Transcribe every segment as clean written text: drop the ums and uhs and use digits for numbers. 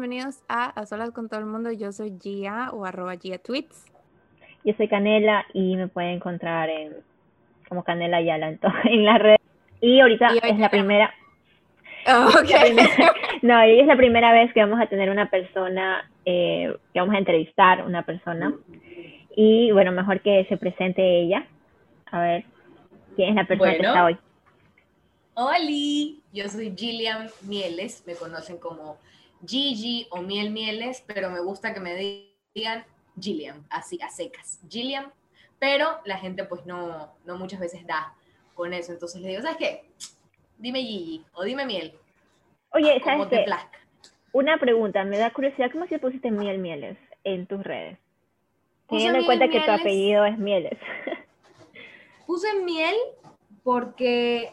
bienvenidos a Solas con todo el mundo. Yo soy Gia o @GiaTweets. Yo soy Canela y me pueden encontrar en como Canela Yala en las redes. Y ahorita es la primera. No, y es la primera vez que vamos a tener una persona, que vamos a entrevistar una persona. Y bueno, mejor que se presente ella. A ver, ¿quién es la persona que está hoy? Oli, yo soy Gillian Mieles, me conocen como Gigi o Miel Mieles, pero me gusta que me digan Gillian, así a secas, Gillian, pero la gente pues no muchas veces da con eso, entonces le digo, ¿sabes qué? Dime Gigi o dime Miel. Oye, ¿sabes qué? Una pregunta, me da curiosidad, ¿cómo se pusiste Miel Mieles en tus redes? Teniendo en cuenta que tu apellido es Mieles. Puse Miel porque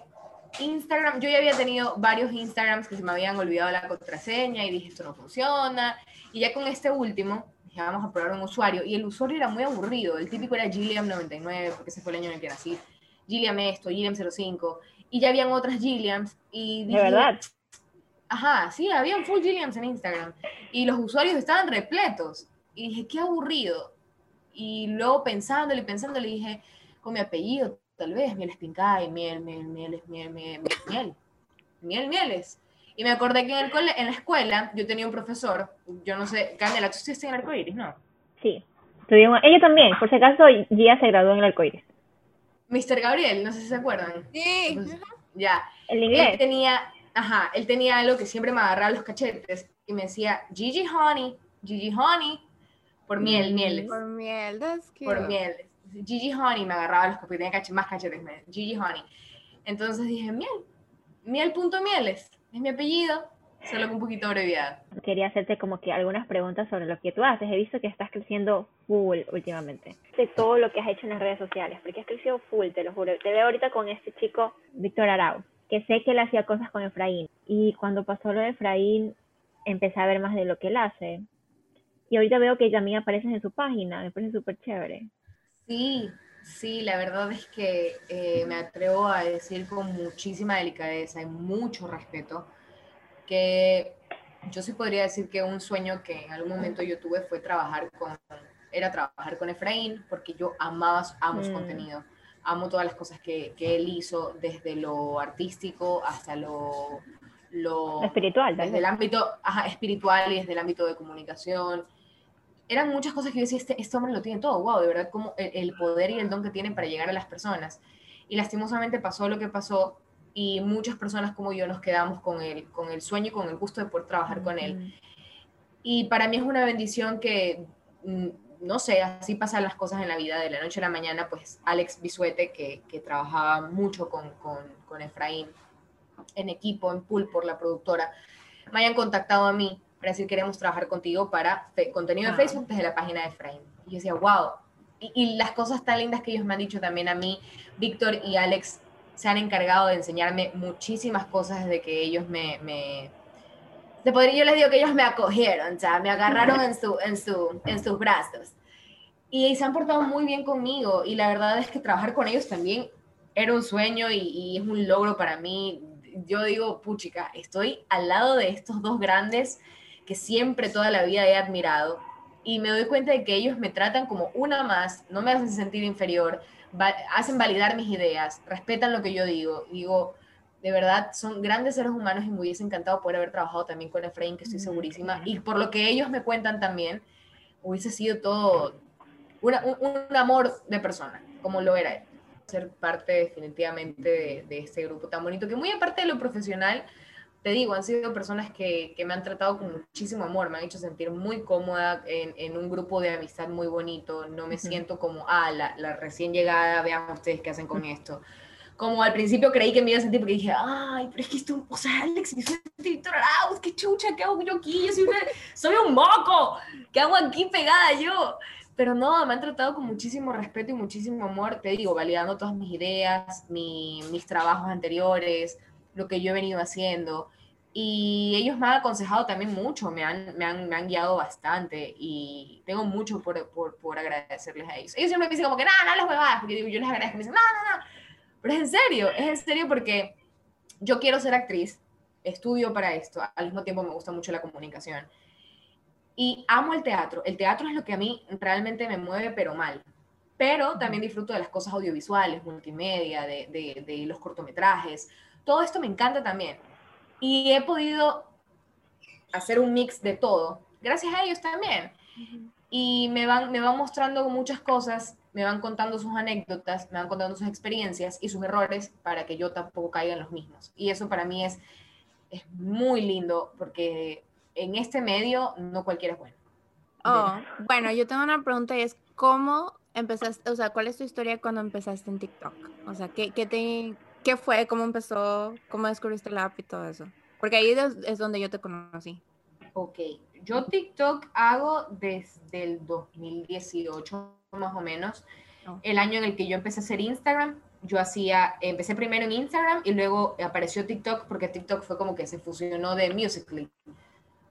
Instagram, yo ya había tenido varios Instagrams que se me habían olvidado la contraseña y dije esto no funciona, y ya con este último dije vamos a probar un usuario, y el usuario era muy aburrido, el típico era Gillian99 porque ese fue el año en el que nací, Gillian esto, Gillian05, y ya habían otras Gillians y dije, ¿de verdad? Ajá, sí, habían full Gillians en Instagram y los usuarios estaban repletos y dije qué aburrido, y luego pensándole dije con mi apellido tal vez, Mieles Pincay, Mieles. Y me acordé que en la escuela yo tenía un profesor, yo no sé, Canela, ¿tú estuviste en el Arco Iris, no? Sí, ella también, por si acaso Gia se graduó en el Arco Iris. Mr. Gabriel, no sé si se acuerdan. Sí. Entonces, ya. El inglés. Él tenía algo que siempre me agarraba los cachetes y me decía, Gigi Honey, por Mieles. Por Miel, that's cute. Por Mieles. Gigi Honey, me agarraba los copias, tenía más cachetes, Gigi Honey. Entonces dije, Miel.Mieles, es mi apellido, solo que un poquito abreviado. Quería hacerte como que algunas preguntas sobre lo que tú haces, he visto que estás creciendo full últimamente. De todo lo que has hecho en las redes sociales, porque has crecido full, te lo juro. Te veo ahorita con este chico, Víctor Arau, que sé que él hacía cosas con Efraín, y cuando pasó lo de Efraín, empecé a ver más de lo que él hace. Y ahorita veo que también apareces en su página, me parece súper chévere. Sí, la verdad es que me atrevo a decir con muchísima delicadeza y mucho respeto que yo sí podría decir que un sueño que en algún momento yo tuve fue trabajar con Efraín, porque yo amo su contenido, amo todas las cosas que él hizo, desde lo artístico hasta lo espiritual, desde el ámbito espiritual y desde el ámbito de comunicación. Eran muchas cosas que yo decía, este hombre lo tiene todo, wow, de verdad, como el poder y el don que tienen para llegar a las personas. Y lastimosamente pasó lo que pasó, y muchas personas como yo nos quedamos con el sueño y con el gusto de poder trabajar con él. Y para mí es una bendición que, no sé, así pasan las cosas en la vida, de la noche a la mañana, pues Alex Vizuete, que trabajaba mucho con Efraín, en equipo, en pool, por la productora, me hayan contactado a mí, para decir, queremos trabajar contigo para contenido de Facebook desde la página de Frame. Y yo decía, wow. Y las cosas tan lindas que ellos me han dicho también a mí, Víctor y Alex se han encargado de enseñarme muchísimas cosas desde que ellos yo les digo que ellos me acogieron, o sea, me agarraron en sus brazos. Y se han portado muy bien conmigo. Y la verdad es que trabajar con ellos también era un sueño y es un logro para mí. Yo digo, puchica, estoy al lado de estos dos grandes que siempre toda la vida he admirado, y me doy cuenta de que ellos me tratan como una más, no me hacen sentir inferior, hacen validar mis ideas, respetan lo que yo digo, de verdad, son grandes seres humanos y me hubiese encantado poder haber trabajado también con Efraín, que estoy segurísima, y por lo que ellos me cuentan también, hubiese sido todo un amor de persona, como lo era él. Ser parte definitivamente de este grupo tan bonito, que muy aparte de lo profesional, te digo, han sido personas que me han tratado con muchísimo amor, me han hecho sentir muy cómoda en un grupo de amistad muy bonito, no me siento como, la recién llegada, vean ustedes qué hacen con esto. Como al principio creí que me iba a sentir, porque dije, ay, pero es que esto, o sea, Alex, yo soy Víctor Arau, qué chucha, qué hago yo aquí, yo soy un moco, qué hago aquí pegada yo. Pero no, me han tratado con muchísimo respeto y muchísimo amor, te digo, validando todas mis ideas, mis trabajos anteriores, lo que yo he venido haciendo, y ellos me han aconsejado también mucho, me han guiado bastante, y tengo mucho por agradecerles a ellos. Ellos siempre me dicen como que, no, las huevadas, porque yo les agradezco, me dicen, no, pero es en serio porque yo quiero ser actriz, estudio para esto, al mismo tiempo me gusta mucho la comunicación, Y amo el teatro. El teatro es lo que a mí realmente me mueve, pero mal. Pero también disfruto de las cosas audiovisuales, multimedia, de los cortometrajes. Todo esto me encanta también. Y he podido hacer un mix de todo, gracias a ellos también. Y me van mostrando muchas cosas, me van contando sus anécdotas, me van contando sus experiencias y sus errores para que yo tampoco caiga en los mismos. Y eso para mí es muy lindo, porque en este medio no cualquiera es bueno. Oh, bueno, yo tengo una pregunta, y es ¿cómo empezaste? O sea, ¿cuál es tu historia cuando empezaste en TikTok? O sea, ¿qué fue? ¿Cómo empezó? ¿Cómo descubriste el app y todo eso? Porque ahí es donde yo te conocí. Ok, yo TikTok hago desde el 2018 más o menos, el año en el que yo empecé a hacer Instagram. Empecé primero en Instagram y luego apareció TikTok, porque TikTok fue como que se fusionó de Musical.ly.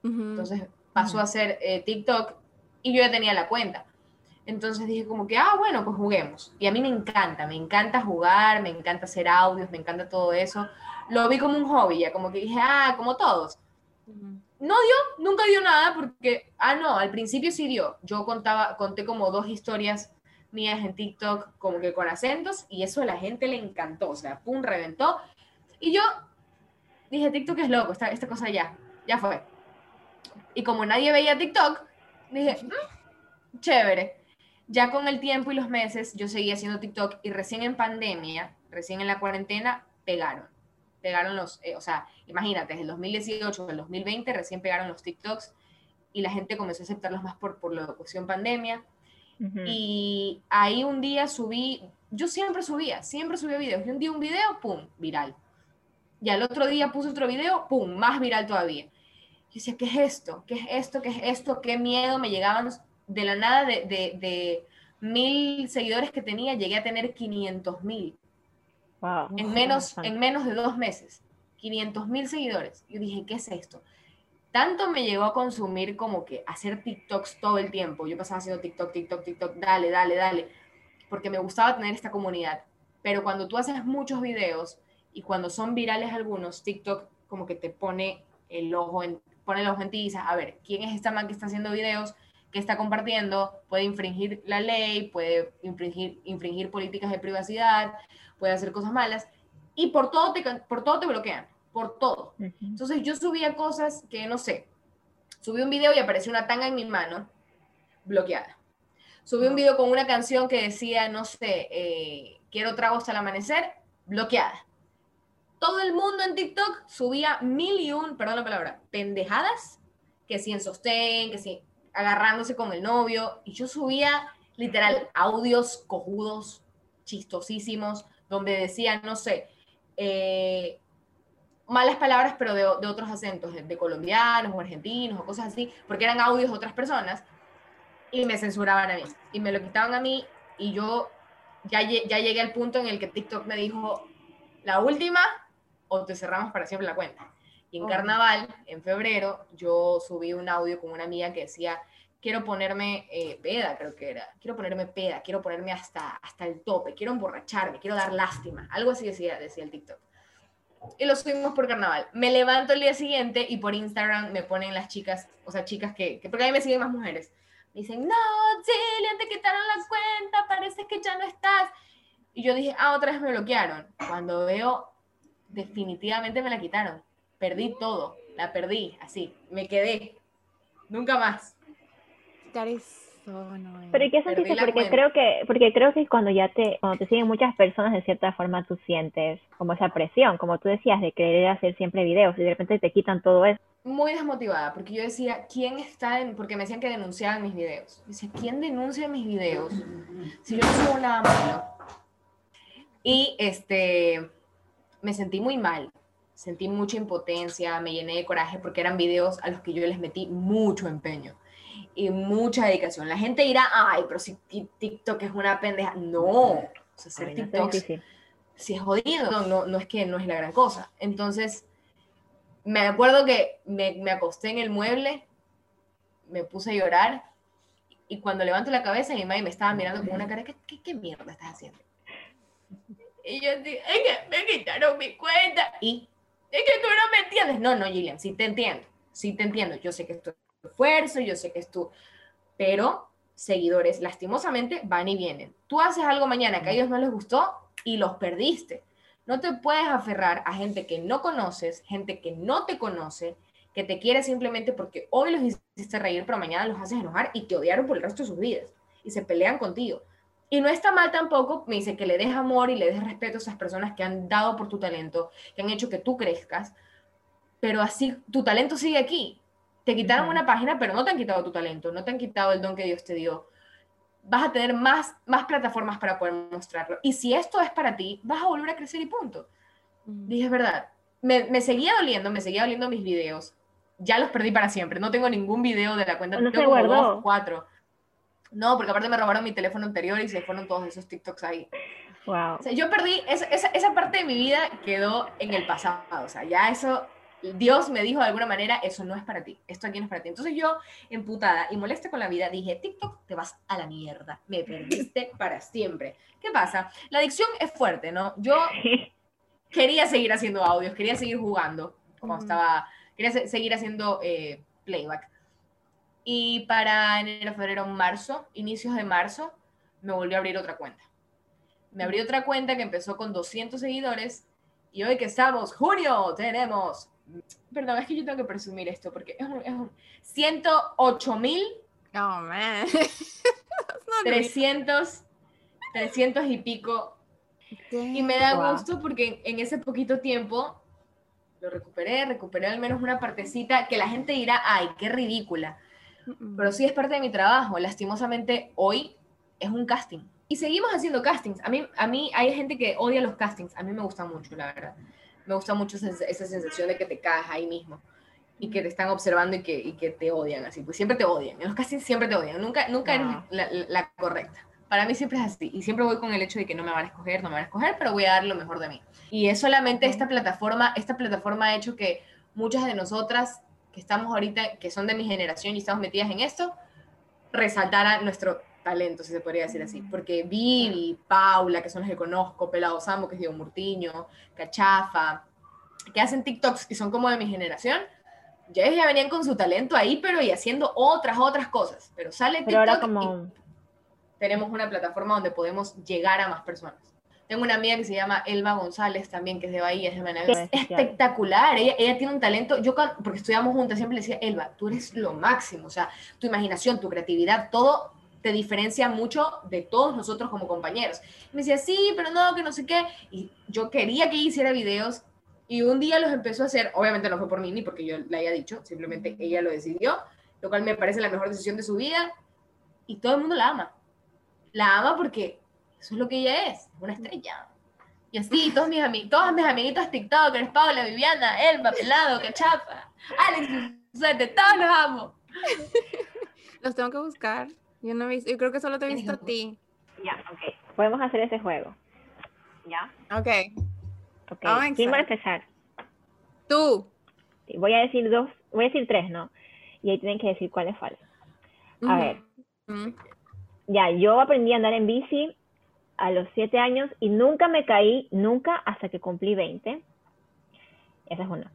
Entonces pasó a ser TikTok, y yo ya tenía la cuenta. Entonces dije como que, bueno, pues juguemos. Y a mí me encanta jugar, me encanta hacer audios, me encanta todo eso. Lo vi como un hobby, ya como que dije, como todos. Nunca dio nada, porque, al principio sí dio. Yo conté como 2 historias mías en TikTok, como que con acentos, y eso a la gente le encantó, o sea, pum, reventó. Y yo dije, TikTok es loco, esta cosa ya fue. Y como nadie veía TikTok, dije, chévere. Ya con el tiempo y los meses, yo seguí haciendo TikTok, y recién en pandemia, recién en la cuarentena, pegaron los, o sea, imagínate, desde el 2018 al 2020 recién pegaron los TikToks, y la gente comenzó a aceptarlos más por la cuestión pandemia. Y ahí un día yo siempre subía videos, y un día un video, pum, viral, y al otro día puse otro video, pum, más viral todavía. Yo decía, ¿qué es esto? ¿Qué es esto? ¿Qué es esto? Qué miedo. Me llegaban de la nada de 1,000 seguidores que tenía, llegué a tener 500,000. Wow. En menos de 2 meses. 500,000 seguidores. Yo dije, ¿qué es esto? Tanto me llegó a consumir como que hacer TikToks todo el tiempo. Yo pasaba haciendo TikTok, dale, porque me gustaba tener esta comunidad. Pero cuando tú haces muchos videos y cuando son virales algunos, TikTok como que te pone el ojo en ti y dices, a ver, ¿quién es esta man que está haciendo videos, que está compartiendo? Puede infringir la ley, puede infringir políticas de privacidad, puede hacer cosas malas, y por todo te bloquean, por todo. Entonces yo subía cosas que, no sé, subí un video y apareció una tanga en mi mano, bloqueada. Subí un video con una canción que decía, no sé, quiero trago hasta el amanecer, bloqueada. Todo el mundo en TikTok subía 1,001, perdón la palabra, pendejadas, que si en sostén, que si agarrándose con el novio, y yo subía literal audios cojudos, chistosísimos, donde decía, no sé, malas palabras, pero de otros acentos, de colombianos o argentinos o cosas así, porque eran audios de otras personas, y me censuraban a mí, y me lo quitaban a mí, y yo ya llegué al punto en el que TikTok me dijo, la última, o te cerramos para siempre la cuenta. Y en Carnaval, en febrero, yo subí un audio con una amiga que decía, quiero ponerme peda, creo que era, quiero ponerme hasta el tope, quiero emborracharme, quiero dar lástima, algo así decía el TikTok. Y lo subimos por Carnaval. Me levanto el día siguiente y por Instagram me ponen las chicas, o sea, chicas que porque a mí me siguen más mujeres, me dicen, no, Gillian, te quitaron la cuenta, parece que ya no estás. Y yo dije, otra vez me bloquearon. Cuando veo, definitivamente me la quitaron. Perdí todo. La perdí, así. Me quedé. Nunca más. Pero ¿y qué sentiste? Porque creo que es cuando te siguen muchas personas, de cierta forma tú sientes como esa presión, como tú decías, de querer hacer siempre videos, y de repente te quitan todo eso. Muy desmotivada, porque yo decía, porque me decían que denunciaban mis videos. Yo decía, ¿quién denuncia mis videos? Si yo no subo nada malo. Y me sentí muy mal, sentí mucha impotencia, me llené de coraje, porque eran videos a los que yo les metí mucho empeño y mucha dedicación. La gente dirá, pero si TikTok es una pendeja. No, o sea, hacer TikTok sí es jodido, no es la gran cosa. Entonces, me acuerdo que me acosté en el mueble, me puse a llorar, y cuando levanto la cabeza, mi mamá me estaba mirando con una cara, ¿qué mierda estás haciendo? Y yo dije, es que me quitaron mi cuenta. Y es que tú no me entiendes. No, Gillian, sí te entiendo. Yo sé que esto esfuerzo, yo sé que es tú, pero seguidores, lastimosamente, van y vienen. Tú haces algo mañana que a ellos no les gustó y los perdiste. No te puedes aferrar a gente que no conoces, gente que no te conoce, que te quiere simplemente porque hoy los hiciste reír, pero mañana los haces enojar y te odiaron por el resto de sus vidas y se pelean contigo. Y no está mal tampoco, me dice, que le des amor y le des respeto a esas personas que han dado por tu talento, que han hecho que tú crezcas, pero así tu talento sigue aquí. Te quitaron una página, pero no te han quitado tu talento, no te han quitado el don que Dios te dio. Vas a tener más plataformas para poder mostrarlo. Y si esto es para ti, vas a volver a crecer y punto. Dije, es verdad. Me seguía doliendo mis videos. Ya los perdí para siempre. No tengo ningún video de la cuenta. No se guardó. 2, 4. No, porque aparte me robaron mi teléfono anterior y se fueron todos esos TikToks ahí. Wow. O sea, yo perdí, esa parte de mi vida quedó en el pasado. O sea, ya eso, Dios me dijo de alguna manera, eso no es para ti, esto aquí no es para ti. Entonces yo, emputada y molesta con la vida, dije, TikTok, te vas a la mierda, me perdiste para siempre. ¿Qué pasa? La adicción es fuerte, ¿no? Yo quería seguir haciendo audios, quería seguir jugando, como estaba, quería seguir haciendo playback. Y para enero, febrero, marzo, inicios de marzo, me volvió a abrir otra cuenta. Me abrí otra cuenta que empezó con 200 seguidores, y hoy que estamos, junio, tenemos... Perdón, es que yo tengo que presumir esto, porque es 108,000. Oh, man. 300 y pico. Y me da gusto porque en ese poquito tiempo lo recuperé al menos una partecita que la gente dirá, ay, qué ridícula. Pero sí es parte de mi trabajo. Lastimosamente, hoy es un casting. Y seguimos haciendo castings. A mí hay gente que odia los castings. A mí me gusta mucho, la verdad. Me gusta mucho esa sensación de que te caes ahí mismo y que te están observando y que te odian así. Pues siempre te odian. En los castings siempre te odian. Nunca eres la correcta. Para mí siempre es así. Y siempre voy con el hecho de que no me van a escoger, pero voy a dar lo mejor de mí. Y es solamente esta plataforma ha hecho que muchas de nosotras que estamos ahorita, que son de mi generación y estamos metidas en esto, resaltara nuestro talento, si se podría decir así. Porque Vivi, Paola, que son las que conozco, Pelado Sambo, que es Diego Murtinho, Cachafa, que hacen TikToks y son como de mi generación, ya venían con su talento ahí, pero y haciendo otras cosas. Pero sale TikTok, pero ahora como... tenemos una plataforma donde podemos llegar a más personas. Tengo una amiga que se llama Elba González también, que es de Bahía, es de Manabí. Es espectacular, ella tiene un talento, porque estudiamos juntas, siempre le decía, Elba, tú eres lo máximo, o sea, tu imaginación, tu creatividad, todo te diferencia mucho de todos nosotros como compañeros. Y me decía, sí, pero no, que no sé qué, y yo quería que hiciera videos, y un día los empezó a hacer, obviamente no fue por mí, ni porque yo le haya dicho, simplemente ella lo decidió, lo cual me parece la mejor decisión de su vida, y todo el mundo la ama. La ama porque... eso es lo que ella es, una estrella. Y así, todas mis amiguitas TikTokers, Paola, Viviana, Elba, Pelado, Cachafa, Alex Vizuete, todos los amo. Los tengo que buscar. Yo creo que solo te he visto a ti. Ya, ok. Podemos hacer ese juego. ¿Ya? Ok. ¿Quién va a empezar? Tú. Voy a decir 3, ¿no? Y ahí tienen que decir cuál es falso. A ver. Ya, yo aprendí a andar en bici a los 7 años y nunca me caí, nunca, hasta que cumplí 20. Esa es una.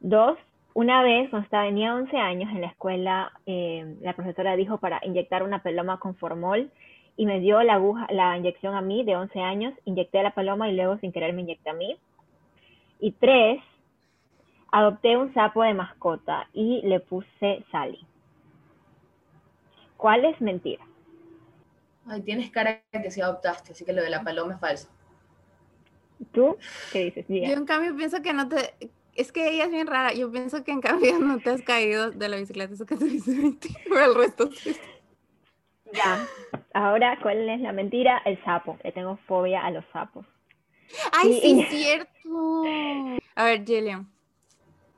2, una vez cuando tenía 11 años en la escuela, la profesora dijo para inyectar una paloma con formol y me dio la inyección a mí de 11 años, inyecté a la paloma y luego sin querer me inyecté a mí. Y 3, adopté un sapo de mascota y le puse Sally. ¿Cuál es mentira? Ay, tienes cara que sí adoptaste, así que lo de la paloma es falso. ¿Tú qué dices, Gia? Yo en cambio pienso que no te... Es que ella es bien rara. Yo pienso que en cambio no te has caído de la bicicleta, eso que te dice mentira, pero el resto sí. Ya. Ahora, ¿cuál es la mentira? El sapo. Le tengo fobia a los sapos. ¡Ay, sí, es cierto! A ver, Gillian.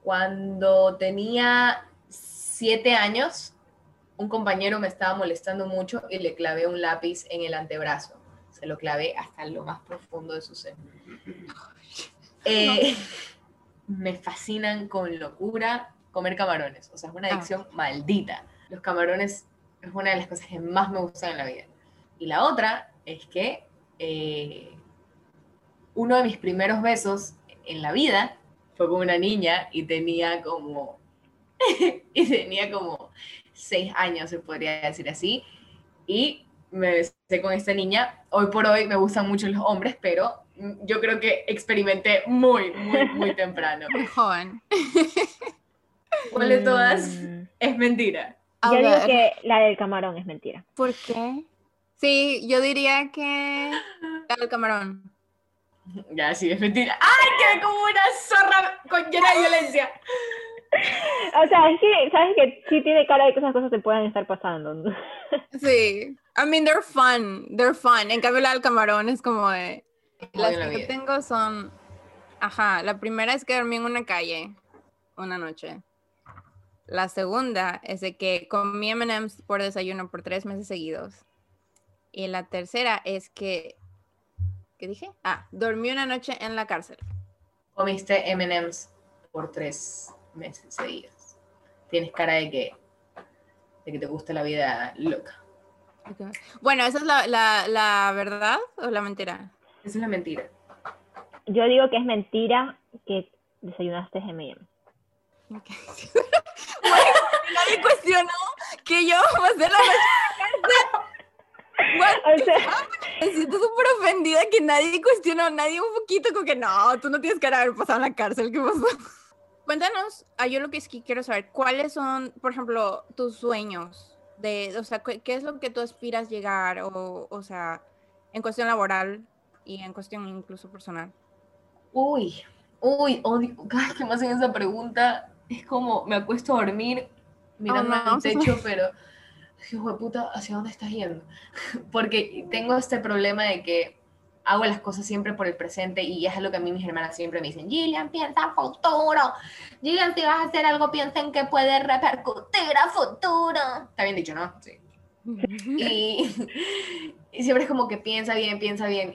Cuando tenía 7 años... un compañero me estaba molestando mucho y le clavé un lápiz en el antebrazo. Se lo clavé hasta lo más profundo de su ser. Me fascinan con locura comer camarones. O sea, es una adicción maldita. Los camarones es una de las cosas que más me gustan en la vida. Y la otra es que uno de mis primeros besos en la vida fue con una niña y tenía como y tenía como 6 años, se podría decir así, y me besé con esta niña. Hoy por hoy me gustan mucho los hombres, pero yo creo que experimenté muy temprano. Muy joven. ¿Cuál de todas es mentira? Yo digo que la del camarón es mentira. ¿Por qué? Sí, yo diría que la del camarón. Ya, sí, es mentira. ¡Ay, quedé como una zorra con llena de violencia! O sea, es que, ¿sabes qué? Sí tiene cara de que esas cosas te pueden estar pasando. Sí. I mean, they're fun. They're fun. En cambio, la del camarón es como de... Las que yo tengo son... Ajá, la primera es que dormí en una calle una noche. La segunda es de que comí M&M's por desayuno por 3 meses seguidos. Y la tercera es que... ¿Qué dije? Ah, dormí una noche en la cárcel. Comiste M&M's por 3 meses seguidos. Tienes cara de que te gusta la vida loca. Okay. Bueno, ¿esa es la verdad o la mentira? Esa es la mentira. Yo digo que es mentira que desayunaste M&M. Okay. Bueno, nadie cuestionó que yo pasé la noche en la cárcel. Me siento súper ofendida que nadie cuestionó, nadie un poquito, como que no, tú no tienes cara de haber pasado en la cárcel, ¿qué pasó? Cuéntanos, yo lo que es que quiero saber, ¿cuáles son, por ejemplo, tus sueños? O sea, ¿qué es lo que tú aspiras llegar? O sea, en cuestión laboral y en cuestión incluso personal. Uy, odio, cada vez que me hacen esa pregunta, es como, me acuesto a dormir mirando al techo, pero, hijo de puta, ¿hacia dónde estás yendo? Porque tengo este problema de que hago las cosas siempre por el presente, y es algo que a mí mis hermanas siempre me dicen: Gillian, piensa a futuro. Gillian, si vas a hacer algo, piensa en que puede repercutir a futuro. Está bien dicho, ¿no? Sí. Y siempre es como que piensa bien,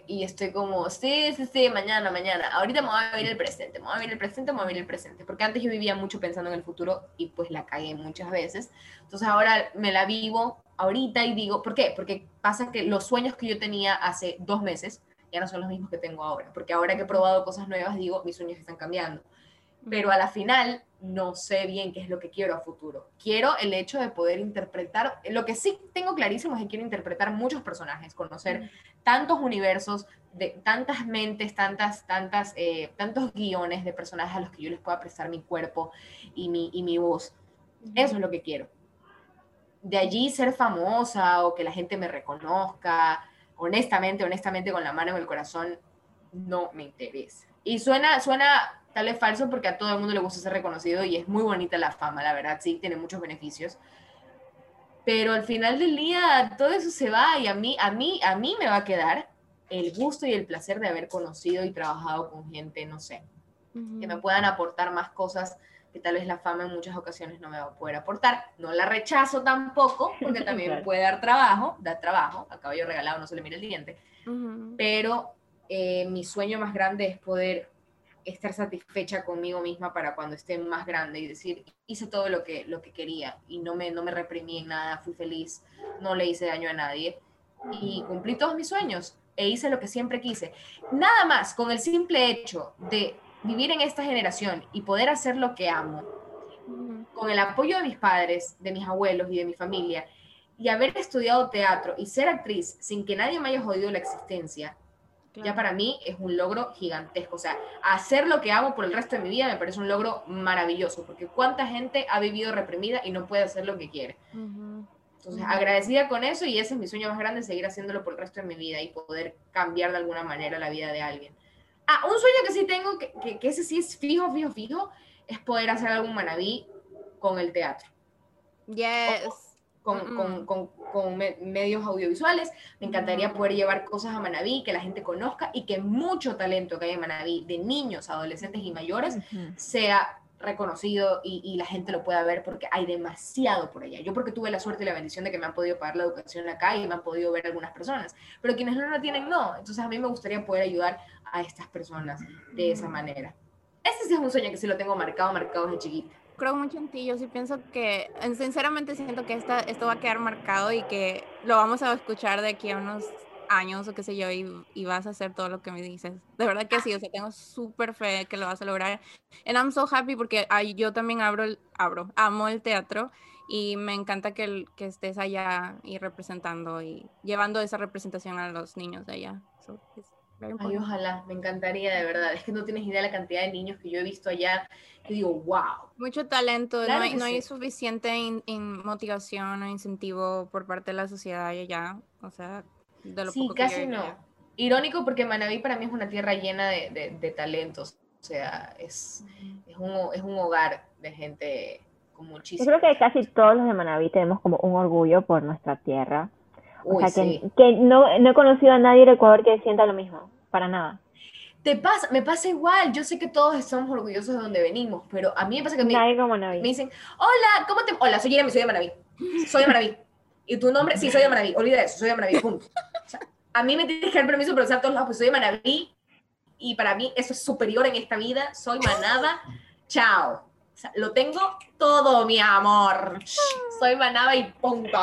y estoy como, sí, mañana. Ahorita me voy a vivir el presente, porque antes yo vivía mucho pensando en el futuro, y pues la cagué muchas veces. Entonces ahora me la vivo ahorita y digo, ¿por qué? Porque pasa que los sueños que yo tenía hace 2 meses, ya no son los mismos que tengo ahora, porque ahora que he probado cosas nuevas, digo, mis sueños están cambiando, pero a la final no sé bien qué es lo que quiero a futuro. Quiero el hecho de poder interpretar, lo que sí tengo clarísimo es que quiero interpretar muchos personajes, conocer tantos universos, de tantas mentes, tantos guiones de personajes a los que yo les pueda prestar mi cuerpo y mi voz. Eso es lo que quiero. De allí ser famosa o que la gente me reconozca, honestamente, con la mano en el corazón, no me interesa. Y suena tal vez falso, porque a todo el mundo le gusta ser reconocido y es muy bonita la fama, la verdad, sí, tiene muchos beneficios. Pero al final del día todo eso se va, y a mí me va a quedar el gusto y el placer de haber conocido y trabajado con gente, no sé, que me puedan aportar más cosas que tal vez la fama en muchas ocasiones no me va a poder aportar. No la rechazo tampoco, porque también claro, puede dar trabajo, a caballo regalado no se le mira el diente, pero mi sueño más grande es poder estar satisfecha conmigo misma para cuando esté más grande y decir, hice todo lo que quería, y no me reprimí en nada, fui feliz, no le hice daño a nadie, y cumplí todos mis sueños, e hice lo que siempre quise. Nada más, con el simple hecho de vivir en esta generación y poder hacer lo que amo, con el apoyo de mis padres, de mis abuelos y de mi familia, y haber estudiado teatro y ser actriz sin que nadie me haya jodido la existencia, claro, ya para mí es un logro gigantesco. O sea, hacer lo que hago por el resto de mi vida me parece un logro maravilloso, porque cuánta gente ha vivido reprimida y no puede hacer lo que quiere. Entonces, agradecida con eso, y ese es mi sueño más grande, seguir haciéndolo por el resto de mi vida y poder cambiar de alguna manera la vida de alguien. Ah, un sueño que sí tengo, que ese sí es fijo, es poder hacer algún Manabí con el teatro. Yes. Con medios audiovisuales. Me encantaría poder llevar cosas a Manabí, que la gente conozca, y que mucho talento que hay en Manabí, de niños, adolescentes y mayores, sea reconocido y la gente lo pueda ver, porque hay demasiado por allá. Yo porque tuve la suerte y la bendición de que me han podido pagar la educación acá y me han podido ver algunas personas, pero quienes no la tienen, no. Entonces a mí me gustaría poder ayudar a estas personas de esa manera. Ese sí es un sueño que sí lo tengo marcado desde chiquita. Creo mucho en ti. Yo sí pienso que, sinceramente siento que esto va a quedar marcado y que lo vamos a escuchar de aquí a unos años o qué sé yo, y vas a hacer todo lo que me dices. De verdad que sí, o sea, tengo súper fe que lo vas a lograr. And I'm so happy porque yo también amo el teatro y me encanta que estés allá y representando y llevando esa representación a los niños de allá. So, ay, ojalá, me encantaría de verdad. Es que no tienes idea de la cantidad de niños que yo he visto allá y digo, wow. Mucho talento, claro, no hay suficiente motivación o incentivo por parte de la sociedad allá, o sea, de lo sí, poco casi que no. Allá. Irónico porque Manabí para mí es una tierra llena de talentos, o sea, es un hogar de gente con muchísimo. Yo creo que casi todos los de Manabí tenemos como un orgullo por nuestra tierra. Uy, o sea, que no he conocido a nadie de Ecuador que sienta lo mismo, para nada. Me pasa igual, yo sé que todos estamos orgullosos de donde venimos, pero a mí me pasa que me dicen, hola, ¿cómo te...? Hola, soy Gillian, soy de Manabí, ¿Y tu nombre? Sí, soy de Manabí, olvida eso, soy de Manabí, punto. O sea, a mí me tienes que dar permiso para usar todos lados, pues soy de Manabí, y para mí eso es superior en esta vida, soy manada, chao. O sea, lo tengo todo, mi amor. Soy manada y punto.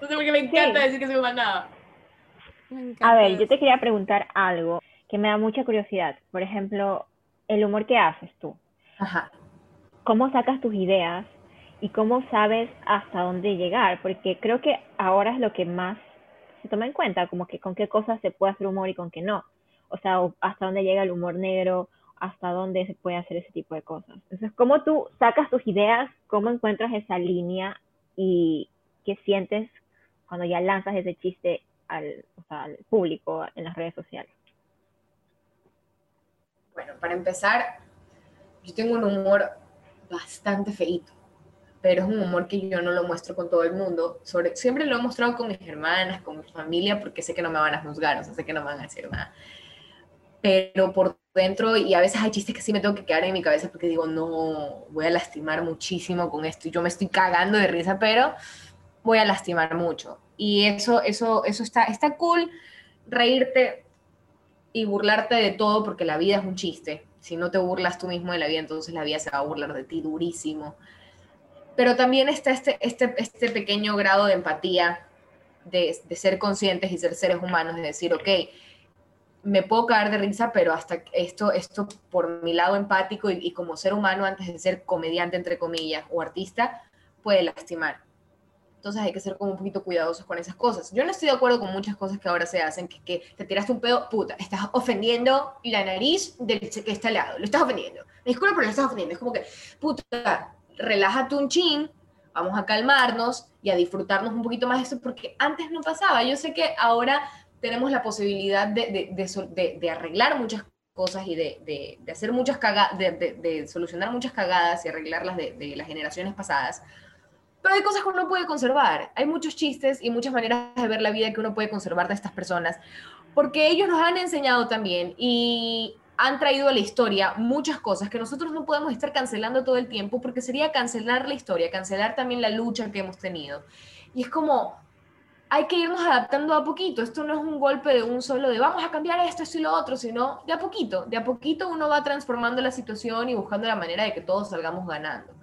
No sé por qué me encanta decir que soy manada. A ver, yo te quería preguntar algo que me da mucha curiosidad. Por ejemplo, el humor que haces tú. Ajá. ¿Cómo sacas tus ideas y cómo sabes hasta dónde llegar? Porque creo que ahora es lo que más se toma en cuenta, como que con qué cosas se puede hacer humor y con qué no. O sea, hasta dónde llega el humor negro, hasta dónde se puede hacer ese tipo de cosas. Entonces, ¿cómo tú sacas tus ideas? ¿Cómo encuentras esa línea y qué sientes cuando ya lanzas ese chiste al público en las redes sociales? Bueno, para empezar, yo tengo un humor bastante feíto, pero es un humor que yo no lo muestro con todo el mundo. Siempre lo he mostrado con mis hermanas, con mi familia, porque sé que no me van a juzgar, o sea, sé que no me van a decir nada. Pero por dentro, y a veces hay chistes que sí me tengo que quedar en mi cabeza porque digo, no, voy a lastimar muchísimo con esto. Yo me estoy cagando de risa, pero voy a lastimar mucho. Y eso está cool, reírte y burlarte de todo, porque la vida es un chiste. Si no te burlas tú mismo de la vida, entonces la vida se va a burlar de ti durísimo. Pero también está este pequeño grado de empatía, de ser conscientes y ser seres humanos, de decir, ok, me puedo caer de risa, pero hasta esto por mi lado empático y como ser humano, antes de ser comediante, entre comillas, o artista, puede lastimar. Entonces hay que ser como un poquito cuidadosos con esas cosas. Yo no estoy de acuerdo con muchas cosas que ahora se hacen, que te tiraste un pedo, puta, estás ofendiendo la nariz del que está al lado, lo estás ofendiendo. Me disculpa, pero lo estás ofendiendo. Es como que, puta, relájate un chin, vamos a calmarnos y a disfrutarnos un poquito más de eso, porque antes no pasaba. Yo sé que ahora tenemos la posibilidad de arreglar muchas cosas y de hacer muchas cagadas, de solucionar muchas cagadas y arreglarlas de las generaciones pasadas. Pero hay cosas que uno puede conservar. Hay muchos chistes y muchas maneras de ver la vida que uno puede conservar de estas personas, porque ellos nos han enseñado también y han traído a la historia muchas cosas que nosotros no podemos estar cancelando todo el tiempo, porque sería cancelar la historia, cancelar también la lucha que hemos tenido. Y es como, hay que irnos adaptando a poquito. Esto no es un golpe de un solo de vamos a cambiar esto y lo otro, sino de a poquito uno va transformando la situación y buscando la manera de que todos salgamos ganando.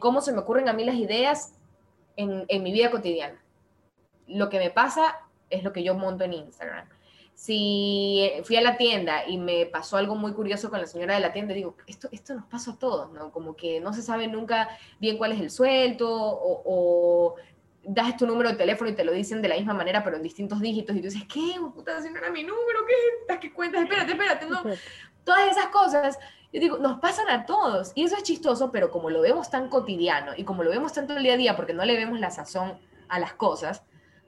¿Cómo se me ocurren a mí las ideas en mi vida cotidiana? Lo que me pasa es lo que yo monto en Instagram. Si fui a la tienda y me pasó algo muy curioso con la señora de la tienda, digo, esto nos pasa a todos, ¿no? Como que no se sabe nunca bien cuál es el sueldo, o das tu número de teléfono y te lo dicen de la misma manera, pero en distintos dígitos, y tú dices, ¿qué? Puta, si no era mi número, ¿qué cuentas? Espérate, no. Todas esas cosas, yo digo, nos pasan a todos, y eso es chistoso, pero como lo vemos tan cotidiano, y como lo vemos tanto el día a día, porque no le vemos la sazón a las cosas,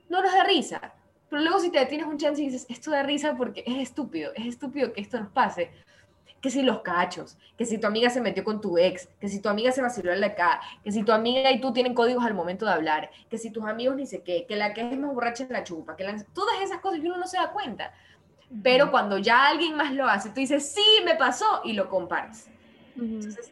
no nos da risa. Pero luego si te detienes un chance y dices, esto da risa porque es estúpido que esto nos pase. Que si los cachos, que si tu amiga se metió con tu ex, que si tu amiga se vaciló en la acá, que si tu amiga y tú tienen códigos al momento de hablar, que si tus amigos ni sé qué, que la que es más borracha en la chupa, todas esas cosas que uno no se da cuenta. Pero cuando ya alguien más lo hace, tú dices, sí, me pasó, y lo compartes. Entonces,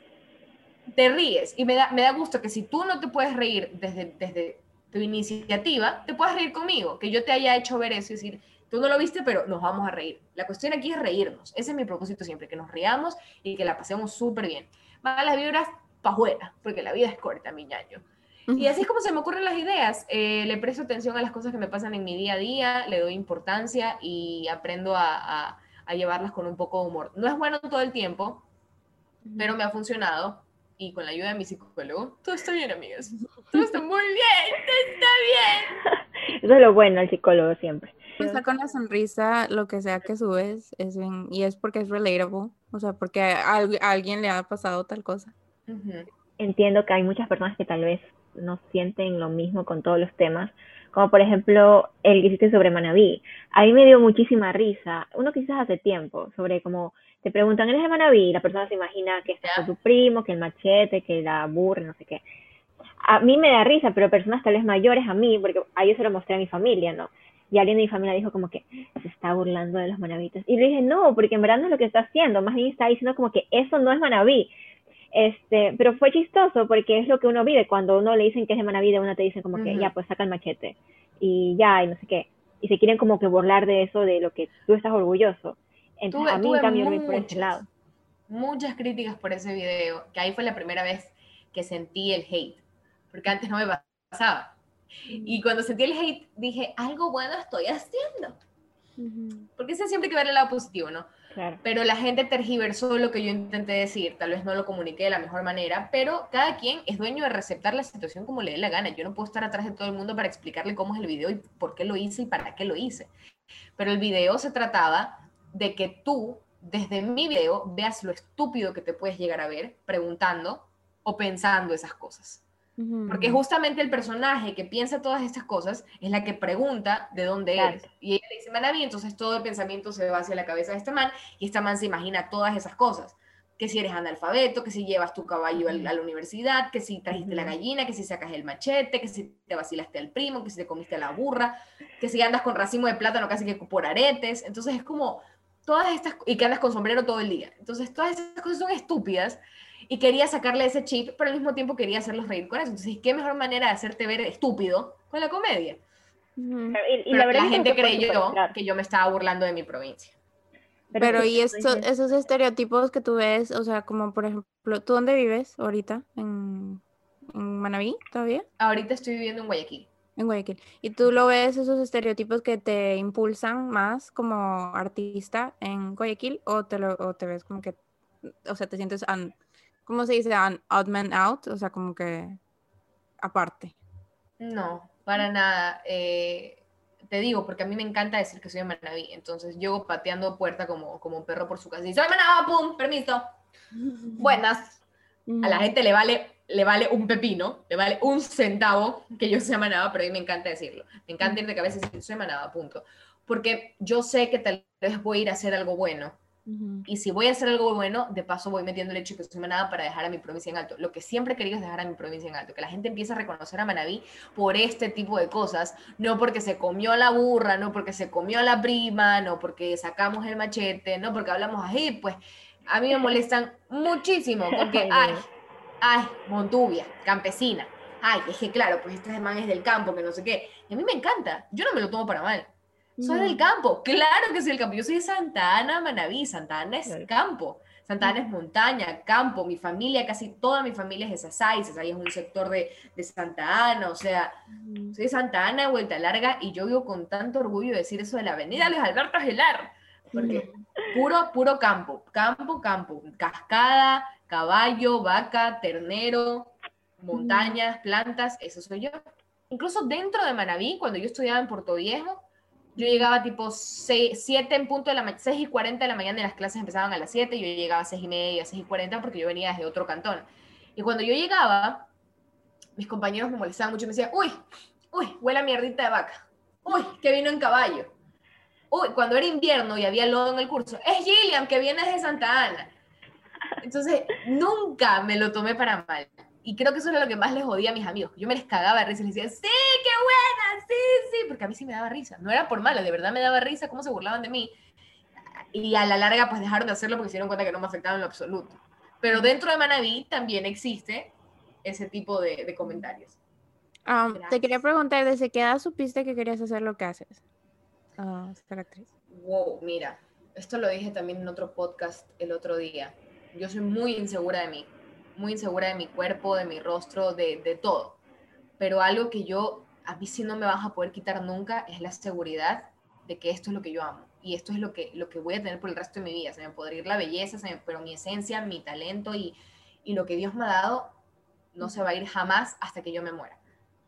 te ríes. Y me da gusto que si tú no te puedes reír desde tu iniciativa, te puedas reír conmigo, que yo te haya hecho ver eso y decir, tú no lo viste, pero nos vamos a reír. La cuestión aquí es reírnos. Ese es mi propósito siempre, que nos riamos y que la pasemos súper bien. Malas vibras, pa' fuera, porque la vida es corta, mi ñaño. Y así es como se me ocurren las ideas. Le presto atención a las cosas que me pasan en mi día a día, le doy importancia y aprendo a llevarlas con un poco de humor. No es bueno todo el tiempo, pero me ha funcionado. Y con la ayuda de mi psicólogo, todo está bien, amigas. Todo está muy bien, todo está bien. Eso es lo bueno, el psicólogo siempre. Está con la sonrisa, lo que sea que subes, es bien, y es porque es relatable, o sea, porque a alguien le ha pasado tal cosa. Entiendo que hay muchas personas que tal vez no sienten lo mismo con todos los temas, como por ejemplo el que hiciste sobre Manabí. A mí me dio muchísima risa, uno quizás hace tiempo, sobre como te preguntan, ¿eres de Manabí? Y la persona se imagina que está con su primo, que el machete, que la burra, no sé qué. A mí me da risa, pero personas tal vez mayores a mí, porque a ellos se lo mostré a mi familia, ¿no? Y alguien de mi familia dijo como que se está burlando de los manabitas. Y le dije, no, porque en verdad no es lo que está haciendo, más bien está diciendo como que eso no es Manabí. Pero fue chistoso porque es lo que uno vive. Cuando uno le dicen que es de Manabí, de una te dicen como que ya, pues saca el machete. Y ya, y no sé qué. Y se quieren como que burlar de eso, de lo que tú estás orgulloso. Entonces, a mí en cambio me por ese lado. Muchas críticas por ese video, que ahí fue la primera vez que sentí el hate. Porque antes no me pasaba. Y cuando sentí el hate, dije, algo bueno estoy haciendo. Porque siempre hay que ver el lado positivo, ¿no? Claro. Pero la gente tergiversó lo que yo intenté decir, tal vez no lo comuniqué de la mejor manera, pero cada quien es dueño de receptar la situación como le dé la gana. Yo no puedo estar atrás de todo el mundo para explicarle cómo es el video y por qué lo hice y para qué lo hice. Pero el video se trataba de que tú, desde mi video, veas lo estúpido que te puedes llegar a ver preguntando o pensando esas cosas. Porque justamente el personaje que piensa todas estas cosas es la que pregunta de dónde eres. Y ella le dice Manabí, entonces todo el pensamiento se va hacia la cabeza de este man, y este man se imagina todas esas cosas. Que si eres analfabeto, que si llevas tu caballo a la universidad, que si trajiste la gallina, que si sacas el machete, que si te vacilaste al primo, que si te comiste a la burra, que si andas con racimo de plátano casi que por aretes. Entonces es como todas estas, y que andas con sombrero todo el día. Entonces todas estas cosas son estúpidas. Y quería sacarle ese chip, pero al mismo tiempo quería hacerlos reír con eso. Entonces, ¿qué mejor manera de hacerte ver estúpido con la comedia? Pero la verdad, la gente creyó que yo me estaba burlando de mi provincia. Pero ¿y esos estereotipos que tú ves? O sea, como por ejemplo, ¿tú dónde vives ahorita? ¿En Manabí todavía? Ahorita estoy viviendo en Guayaquil. En Guayaquil. ¿Y tú lo ves, esos estereotipos que te impulsan más como artista en Guayaquil? ¿O te ves como que, o sea, te sientes... ¿Cómo se dice? Out man out, o sea, como que aparte. No, para nada. Te digo, porque a mí me encanta decir que soy de Manabí, entonces yo pateando puerta como un perro por su casa y soy Manabí, pum, permiso. Buenas. A la gente le vale un pepino, le vale un centavo que yo sea Manabí, pero a mí me encanta decirlo. Me encanta ir de cabeza y decir soy Manabí, punto. Porque yo sé que tal vez voy a ir a hacer algo bueno. Y si voy a hacer algo bueno, de paso voy metiendo el hecho que soy Manabí para dejar a mi provincia en alto. Lo que siempre he querido es dejar a mi provincia en alto, que la gente empiece a reconocer a Manabí por este tipo de cosas, no porque se comió a la burra, no porque se comió a la prima, no porque sacamos el machete, no porque hablamos así. Pues a mí me molestan muchísimo porque, ay, Montubia, campesina, ay, es que claro, pues este man es del campo, que no sé qué. Y a mí me encanta, yo no me lo tomo para mal. Soy del campo, claro que soy del campo. Yo soy de Santa Ana, Manabí. Santa Ana es campo, Santa Ana es montaña, campo. Mi familia, casi toda mi familia es de Sasay. Sasay es un sector de Santa Ana, o sea, soy de Santa Ana de Vuelta Larga y yo vivo con tanto orgullo decir eso de la avenida Luis Alberto Aguilar, porque puro campo, cascada, caballo, vaca, ternero, montañas, plantas, eso soy yo. Incluso dentro de Manabí, cuando yo estudiaba en Portoviejo, yo llegaba tipo 6:40 de la mañana y las clases empezaban a las 7, yo llegaba a 6:30, 6:40 porque yo venía desde otro cantón. Y cuando yo llegaba, mis compañeros me molestaban mucho y me decían, uy, huele a mierdita de vaca, uy, que vino en caballo. Uy, cuando era invierno y había lodo en el curso, es Gillian, que viene desde Santa Ana. Entonces, nunca me lo tomé para mal. Y creo que eso era lo que más les jodía a mis amigos. Yo me les cagaba de risa y les decía, sí, qué buena, sí, porque a mí sí me daba risa. No era por malo, de verdad me daba risa cómo se burlaban de mí. Y a la larga pues dejaron de hacerlo porque se dieron cuenta que no me afectaban en lo absoluto. Pero dentro de Manabí también existe ese tipo de comentarios. Te quería preguntar, ¿desde qué edad supiste que querías hacer lo que haces? Ser actriz. Wow, mira, esto lo dije también en otro podcast el otro día. Yo soy muy insegura de mí. Muy insegura de mi cuerpo, de mi rostro, de todo. pero algo que a mí sí no me vas a poder quitar nunca es la seguridad de que esto es lo que yo amo y esto es lo que voy a tener por el resto de mi vida. Se me podría ir la belleza, pero mi esencia, mi talento y lo que Dios me ha dado no se va a ir jamás hasta que yo me muera.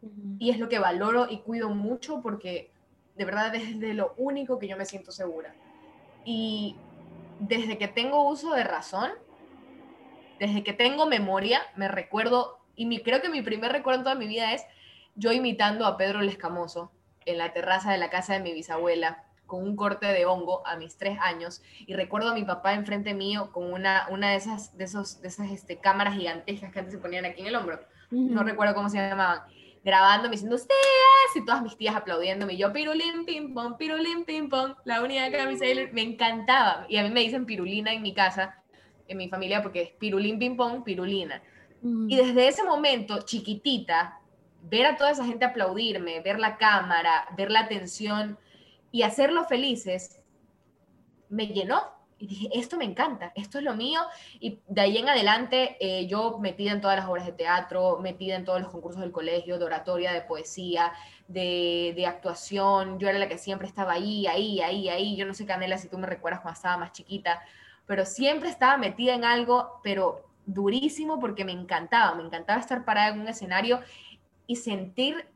Uh-huh. Y es lo que valoro y cuido mucho porque de verdad es de lo único que yo me siento segura. Y desde que tengo uso de razón, desde que tengo memoria, me recuerdo, creo que mi primer recuerdo en toda mi vida es yo imitando a Pedro el Escamoso en la terraza de la casa de mi bisabuela con un corte de hongo a mis 3 años, y recuerdo a mi papá enfrente mío con una de esas cámaras gigantescas que antes se ponían aquí en el hombro, no recuerdo cómo se llamaban, grabándome diciendo ustedes, y todas mis tías aplaudiéndome, y yo pirulín, ping pong, la única camiseta, me encantaba, y a mí me dicen pirulina en mi casa, en mi familia, porque es pirulín, ping pong, pirulina, y desde ese momento, chiquitita, ver a toda esa gente aplaudirme, ver la cámara, ver la atención, y hacerlos felices, me llenó. Y dije, esto me encanta, esto es lo mío. Y de ahí en adelante, yo metida en todas las obras de teatro, metida en todos los concursos del colegio, de oratoria, de poesía, de actuación. Yo era la que siempre estaba ahí. Yo no sé, Canela, si tú me recuerdas cuando estaba más chiquita, pero siempre estaba metida en algo, pero durísimo, porque me encantaba estar parada en un escenario y sentir,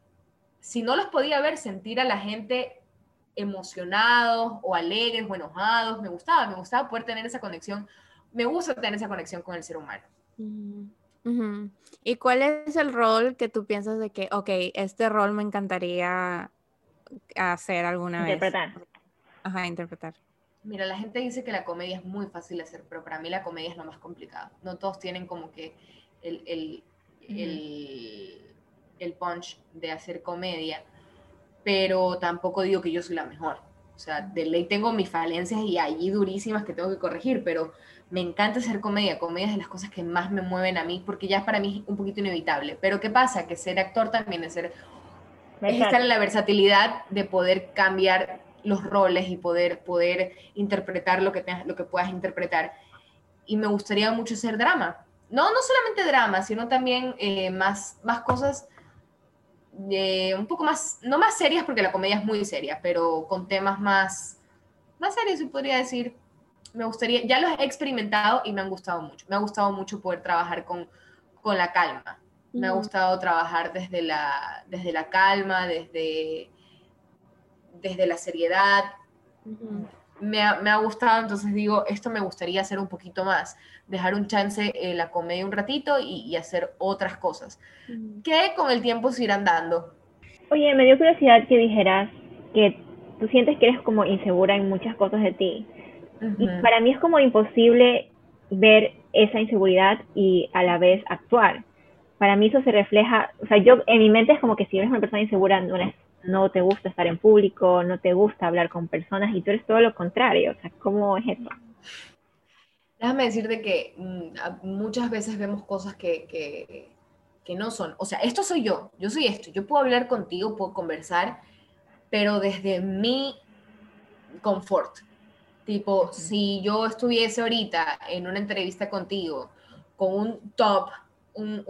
si no los podía ver, sentir a la gente emocionados o alegres o enojados. Me gustaba poder tener esa conexión, me gusta tener esa conexión con el ser humano. Uh-huh. ¿Y cuál es el rol que tú piensas de que, ok, este rol me encantaría hacer alguna vez? Interpretar. Mira, la gente dice que la comedia es muy fácil de hacer, pero para mí la comedia es lo más complicado. No todos tienen como que el punch de hacer comedia, pero tampoco digo que yo soy la mejor. O sea, de ley tengo mis falencias y allí durísimas que tengo que corregir, pero me encanta hacer comedia. Comedia es de las cosas que más me mueven a mí, porque ya para mí es un poquito inevitable. Pero ¿qué pasa? Que ser actor también es estar en la versatilidad de poder cambiar los roles y poder interpretar lo que puedas interpretar. Y me gustaría mucho hacer drama. No solamente drama, sino también más cosas... un poco más, no más serias, porque la comedia es muy seria, pero con temas más serios, se podría decir. Me gustaría, ya los he experimentado y me han gustado mucho. Me ha gustado mucho poder trabajar con la calma. Me ha gustado trabajar desde la calma, desde la seriedad. Me ha gustado, entonces digo, esto me gustaría hacer un poquito más, dejar un chance la comedia un ratito y hacer otras cosas, que con el tiempo se irán dando. Oye, me dio curiosidad que dijeras que tú sientes que eres como insegura en muchas cosas de ti. Uh-huh. Y para mí es como imposible ver esa inseguridad y a la vez actuar. Para mí eso se refleja, o sea, yo en mi mente es como que si eres una persona insegura, no te gusta estar en público, no te gusta hablar con personas, y tú eres todo lo contrario. O sea, ¿cómo es eso? Déjame decirte que muchas veces vemos cosas que no son. O sea, esto soy yo, yo soy esto. Yo puedo hablar contigo, puedo conversar, pero desde mi confort. Tipo, si yo estuviese ahorita en una entrevista contigo con un top, un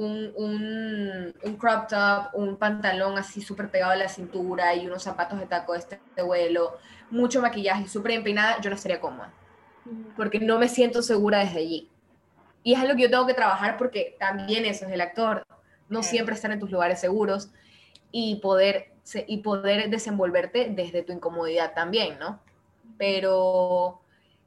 crop top, un pantalón así súper pegado a la cintura y unos zapatos de taco de este vuelo, mucho maquillaje, súper empinada, yo no estaría cómoda, porque no me siento segura desde allí. Y es algo que yo tengo que trabajar, porque también eso es el actor, no siempre estar en tus lugares seguros y poder desenvolverte desde tu incomodidad también, ¿no? Pero...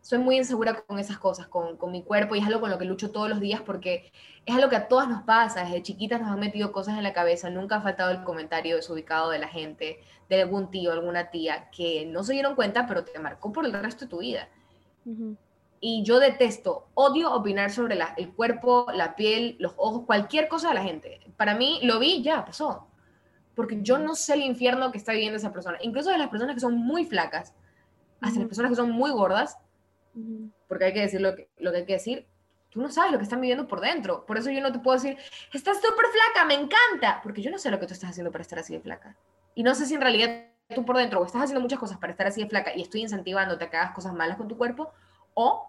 soy muy insegura con esas cosas, con mi cuerpo, y es algo con lo que lucho todos los días, porque es algo que a todas nos pasa. Desde chiquitas nos han metido cosas en la cabeza, nunca ha faltado el comentario desubicado de la gente, de algún tío, alguna tía, que no se dieron cuenta, pero te marcó por el resto de tu vida. Uh-huh. Y yo detesto, odio opinar sobre el cuerpo, la piel, los ojos, cualquier cosa de la gente. Para mí, lo vi, ya, pasó. Porque yo no sé el infierno que está viviendo esa persona. Incluso de las personas que son muy flacas, hasta las personas que son muy gordas, porque hay que decir lo que hay que decir. Tú no sabes lo que están viviendo por dentro. Por eso yo no te puedo decir, estás súper flaca, me encanta, porque yo no sé lo que tú estás haciendo para estar así de flaca, y no sé si en realidad tú por dentro o estás haciendo muchas cosas para estar así de flaca y estoy incentivándote a que hagas cosas malas con tu cuerpo, o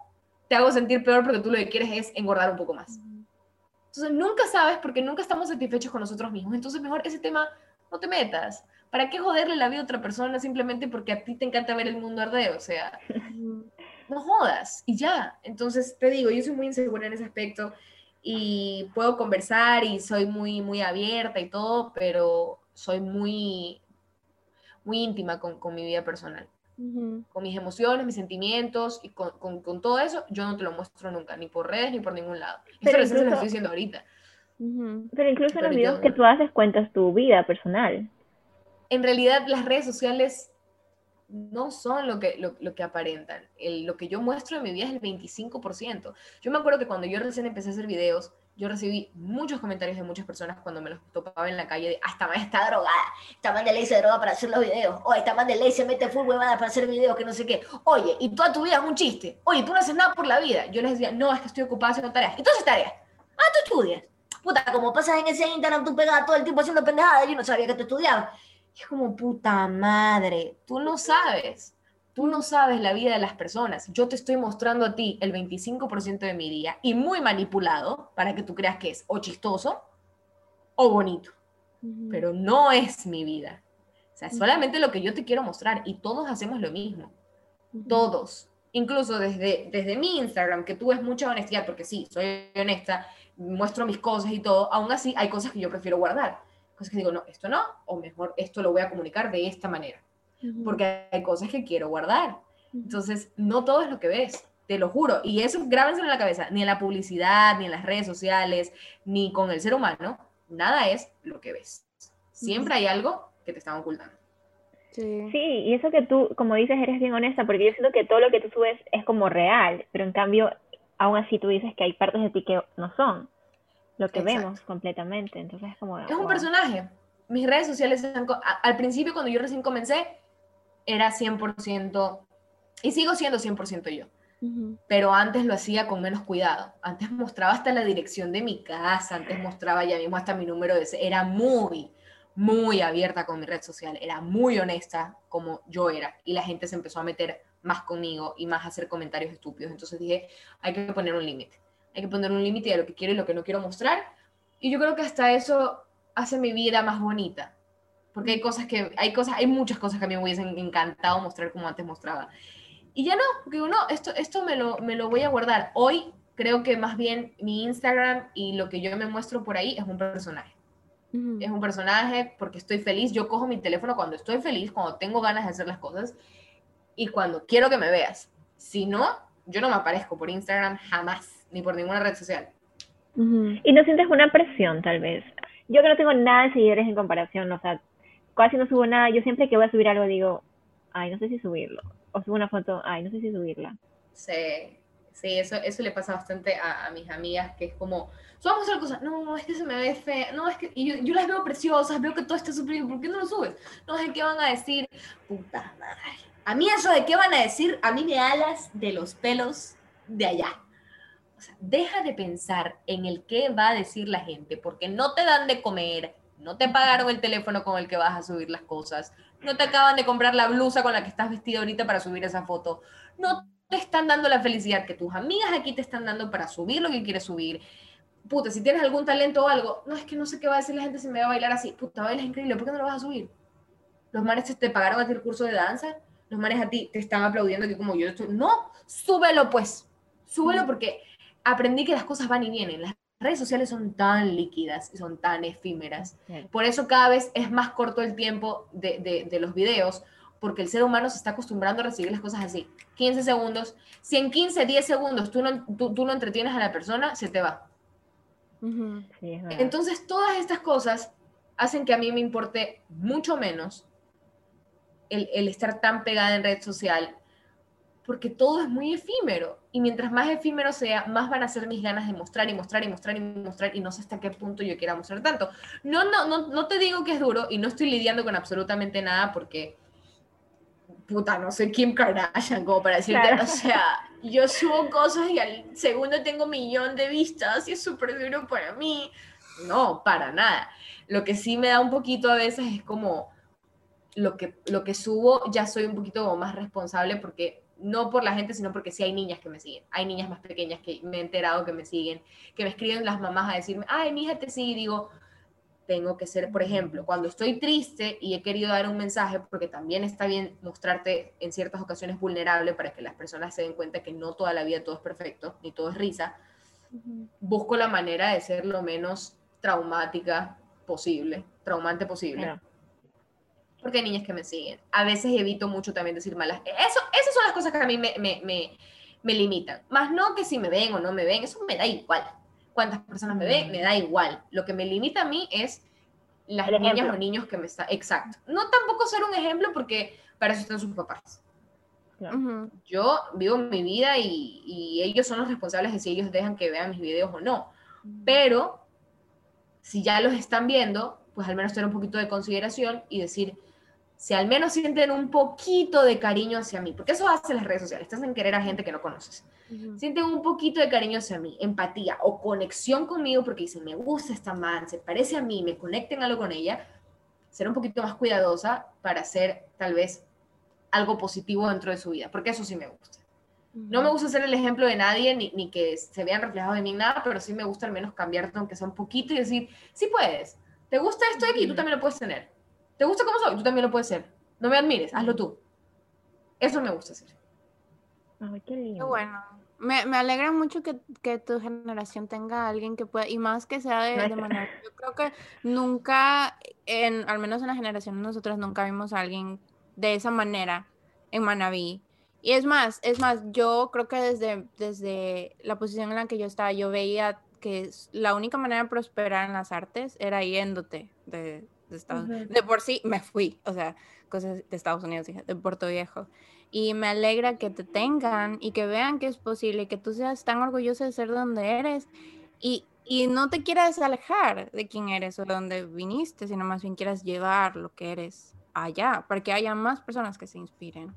te hago sentir peor porque tú lo que quieres es engordar un poco más. O Entonces nunca sabes porque nunca estamos satisfechos con nosotros mismos. Entonces mejor ese tema no te metas. ¿Para qué joderle la vida a otra persona simplemente porque a ti te encanta ver el mundo arder? O sea, no jodas y ya. Entonces te digo, yo soy muy insegura en ese aspecto y puedo conversar y soy muy, muy abierta y todo, pero soy muy, muy íntima con mi vida personal. Uh-huh. Con mis emociones, mis sentimientos y con todo eso, yo no te lo muestro nunca, ni por redes, ni por ningún lado. Pero eso lo estoy diciendo ahorita. Uh-huh. Pero incluso en los videos que tú haces cuentas tu vida personal. En realidad las redes sociales no son lo que aparentan. Lo que yo muestro en mi vida es el 25%. Yo me acuerdo que cuando yo recién empecé a hacer videos, yo recibí muchos comentarios de muchas personas cuando me los topaba en la calle de, esta man está drogada, esta man de ley se droga para hacer los videos, oye, esta man de ley se mete full huevada para hacer videos que no sé qué, oye, y toda tu vida es un chiste, oye, tú no haces nada por la vida. Yo les decía, no, es que estoy ocupada haciendo tareas. Entonces tareas, tú estudias. Puta, como pasas en ese Instagram tú pegada todo el tiempo haciendo pendejadas, yo no sabía que tú estudiabas. Y es como, puta madre, tú no sabes la vida de las personas. Yo te estoy mostrando a ti el 25% de mi día y muy manipulado para que tú creas que es o chistoso o bonito. Uh-huh. Pero no es mi vida. O sea, es solamente lo que yo te quiero mostrar y todos hacemos lo mismo. Uh-huh. Todos. Incluso desde mi Instagram, que tú ves mucha honestidad, porque sí, soy honesta, muestro mis cosas y todo, aún así hay cosas que yo prefiero guardar. Cosas que digo, no, esto no, o mejor, esto lo voy a comunicar de esta manera. Porque hay cosas que quiero guardar. Entonces, no todo es lo que ves, te lo juro. Y eso grábenselo en la cabeza, ni en la publicidad, ni en las redes sociales, ni con el ser humano, nada es lo que ves. Siempre hay algo que te están ocultando. Sí, y eso que tú, como dices, eres bien honesta, porque yo siento que todo lo que tú subes es como real, pero en cambio, aún así tú dices que hay partes de ti que no son lo que vemos completamente. Entonces es como... Es un personaje. Mis redes sociales, al principio cuando yo recién comencé, era 100%, y sigo siendo 100% yo, pero antes lo hacía con menos cuidado, antes mostraba hasta la dirección de mi casa, antes mostraba ya mismo hasta mi número de... Era muy, muy abierta con mi red social, era muy honesta como yo era, y la gente se empezó a meter más conmigo y más a hacer comentarios estúpidos, entonces dije, hay que poner un límite a lo que quiero y lo que no quiero mostrar, y yo creo que hasta eso hace mi vida más bonita. Porque hay muchas cosas que a mí me hubiesen encantado mostrar como antes mostraba. Y ya no, porque digo, no, esto me lo voy a guardar. Hoy creo que más bien mi Instagram y lo que yo me muestro por ahí es un personaje. Uh-huh. Es un personaje porque estoy feliz. Yo cojo mi teléfono cuando estoy feliz, cuando tengo ganas de hacer las cosas y cuando quiero que me veas. Si no, yo no me aparezco por Instagram jamás, ni por ninguna red social. Uh-huh. ¿Y no sientes una presión, tal vez? Yo que no tengo nada de seguidores en comparación, o sea, casi no subo nada. Yo siempre que voy a subir algo digo, ay, no sé si subirlo. O subo una foto, ay, no sé si subirla. Sí, eso le pasa bastante a mis amigas, que es como, subamos a hacer cosas, no, es que se me ve fea, no, es que yo las veo preciosas, veo que todo está súper, ¿por qué no lo subes? No sé qué van a decir, puta madre. A mí eso de qué van a decir, a mí me da alas de los pelos de allá. O sea, deja de pensar en el qué va a decir la gente, porque no te dan de comer, no te pagaron el teléfono con el que vas a subir las cosas, no te acaban de comprar la blusa con la que estás vestida ahorita para subir esa foto, no te están dando la felicidad que tus amigas aquí te están dando para subir lo que quieres subir. Puta, si tienes algún talento o algo, no, es que no sé qué va a decir la gente si me va a bailar así. Puta, bailas increíble, ¿por qué no lo vas a subir? Los manes te pagaron a ti el curso de danza, los manes a ti te están aplaudiendo que como yo estoy... No, súbelo pues, súbelo porque aprendí que las cosas van y vienen, las redes sociales son tan líquidas y son tan efímeras. Por eso cada vez es más corto el tiempo de los videos, porque el ser humano se está acostumbrando a recibir las cosas así. 15 segundos. Si en 15, 10 segundos tú no entretienes a la persona, se te va. Uh-huh. Sí, entonces todas estas cosas hacen que a mí me importe mucho menos el estar tan pegada en red social, porque todo es muy efímero, y mientras más efímero sea, más van a ser mis ganas de mostrar, y mostrar, y mostrar, y mostrar, y no sé hasta qué punto yo quiera mostrar tanto. No te digo que es duro, y no estoy lidiando con absolutamente nada, porque, puta, no soy Kim Kardashian, como para decirte, claro. O sea, yo subo cosas y al segundo tengo 1 millón de vistas, y es súper duro para mí. No, para nada. Lo que sí me da un poquito a veces es como, lo que subo ya soy un poquito como más responsable, porque no por la gente, sino porque sí hay niñas que me siguen. Hay niñas más pequeñas que me he enterado que me siguen, que me escriben las mamás a decirme, ay, mi hija te sigue, y digo, tengo que ser, por ejemplo, cuando estoy triste y he querido dar un mensaje, porque también está bien mostrarte en ciertas ocasiones vulnerable para que las personas se den cuenta que no toda la vida todo es perfecto, ni todo es risa, busco la manera de ser lo menos traumante posible. Claro. Porque hay niñas que me siguen. A veces evito mucho también decir malas. Esas son las cosas que a mí me limitan. Más no que si me ven o no me ven, eso me da igual. Cuántas personas me ven, me da igual. Lo que me limita a mí es las niñas o niños que me están... Exacto. No tampoco ser un ejemplo, porque para eso están sus papás. Claro. Uh-huh. Yo vivo mi vida y ellos son los responsables de si ellos dejan que vean mis videos o no. Pero si ya los están viendo, pues al menos tener un poquito de consideración y decir... si al menos sienten un poquito de cariño hacia mí, porque eso hacen las redes sociales, te hacen querer a gente que no conoces. Uh-huh. Sienten un poquito de cariño hacia mí, empatía o conexión conmigo, porque dicen, me gusta esta man, se parece a mí, me conecten algo con ella, ser un poquito más cuidadosa para hacer tal vez algo positivo dentro de su vida, porque eso sí me gusta. Uh-huh. No me gusta ser el ejemplo de nadie, ni que se vean reflejados en mí, nada, pero sí me gusta al menos cambiarte, aunque sea un poquito, y decir, sí puedes, te gusta esto de aquí, tú también lo puedes tener. ¿Te gusta cómo soy? Tú también lo puedes ser. No me admires, hazlo tú. Eso me gusta hacer. Ay, qué lindo. Bueno, me alegra mucho que tu generación tenga a alguien que pueda, y más que sea de manera... Yo creo que nunca, al menos en la generación de nosotros, nunca vimos a alguien de esa manera en Manabí. Y es más, yo creo que desde la posición en la que yo estaba, yo veía que la única manera de prosperar en las artes era yéndote de por sí me fui, o sea, cosas de Estados Unidos, de Portoviejo, y me alegra que te tengan y que vean que es posible, que tú seas tan orgullosa de ser donde eres y no te quieras alejar de quién eres o de dónde viniste, sino más bien quieras llevar lo que eres allá, para que haya más personas que se inspiren.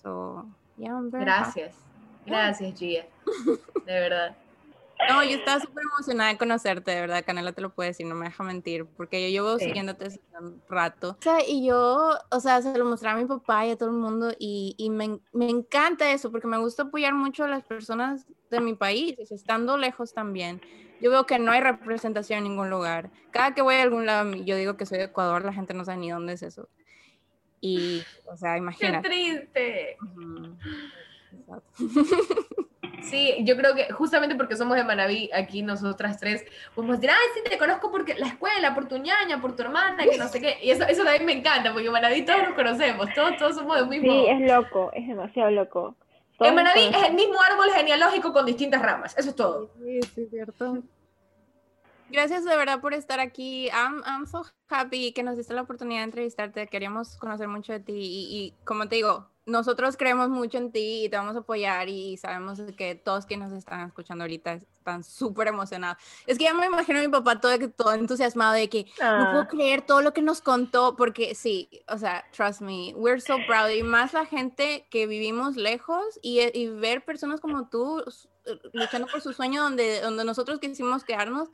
So, yeah, gracias Gia, de verdad. No, yo estaba súper emocionada de conocerte, de verdad, Canela te lo puede decir, no me deja mentir, porque yo llevo siguiéndote hace un rato. O sea, y yo, o sea, se lo mostré a mi papá y a todo el mundo, y me encanta eso, porque me gusta apoyar mucho a las personas de mi país, o sea, estando lejos también. Yo veo que no hay representación en ningún lugar. Cada que voy a algún lado, yo digo que soy de Ecuador, la gente no sabe ni dónde es eso. Y, o sea, imagínate. ¡Qué triste! Uh-huh. Exacto. Sí, yo creo que justamente porque somos de Manabí, aquí nosotras tres, podemos decir, ay, sí, te conozco porque la escuela, por tu ñaña, por tu hermana, que no sé qué. Y eso también me encanta, porque en Manabí todos nos conocemos, todos somos del mismo. Sí, es loco, es demasiado loco. Todos en Manabí es el mismo árbol genealógico con distintas ramas, eso es todo. Sí, sí, es cierto. Gracias de verdad por estar aquí. I'm so happy que nos diste la oportunidad de entrevistarte. Queríamos conocer mucho de ti y como te digo, nosotros creemos mucho en ti y te vamos a apoyar y sabemos que todos quienes nos están escuchando ahorita están súper emocionados. Es que ya me imagino a mi papá todo entusiasmado de que no puedo creer todo lo que nos contó, porque sí, o sea, trust me, we're so proud, y más la gente que vivimos lejos y ver personas como tú luchando por su sueño donde nosotros quisimos quedarnos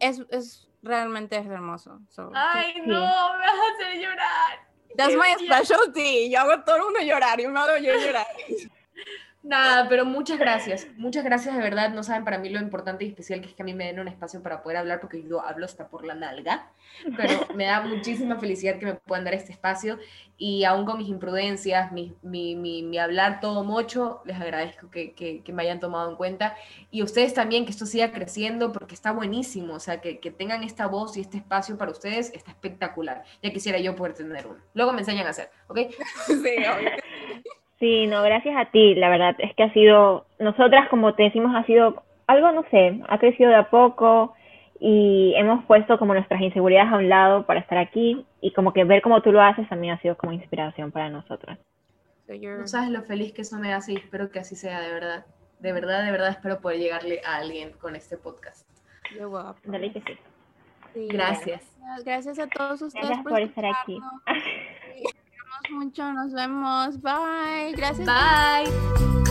es realmente hermoso. So, ay, sí. No, me vas a hacer llorar. That's my specialty. Yo hago a todo el mundo llorar, yo me hago yo llorar. Nada, pero muchas gracias de verdad. No saben para mí lo importante y especial que es que a mí me den un espacio para poder hablar, porque yo hablo hasta por la nalga, pero me da muchísima felicidad que me puedan dar este espacio, y aún con mis imprudencias, mi hablar todo mocho, les agradezco que me hayan tomado en cuenta, y ustedes también, que esto siga creciendo, porque está buenísimo, o sea, que tengan esta voz y este espacio para ustedes, está espectacular, ya quisiera yo poder tener uno, luego me enseñan a hacer, ¿ok? Sí, obviamente. Sí, no, gracias a ti, la verdad, es que ha sido, nosotras como te decimos, ha sido algo, no sé, ha crecido de a poco y hemos puesto como nuestras inseguridades a un lado para estar aquí, y como que ver cómo tú lo haces también ha sido como inspiración para nosotras. No sabes lo feliz que eso me hace y espero que así sea, de verdad, de verdad, de verdad, espero poder llegarle a alguien con este podcast. Yo voy a dale que sí. Sí. Gracias. Bueno, gracias a todos ustedes por estar aquí. Mucho, nos vemos, bye, gracias, bye.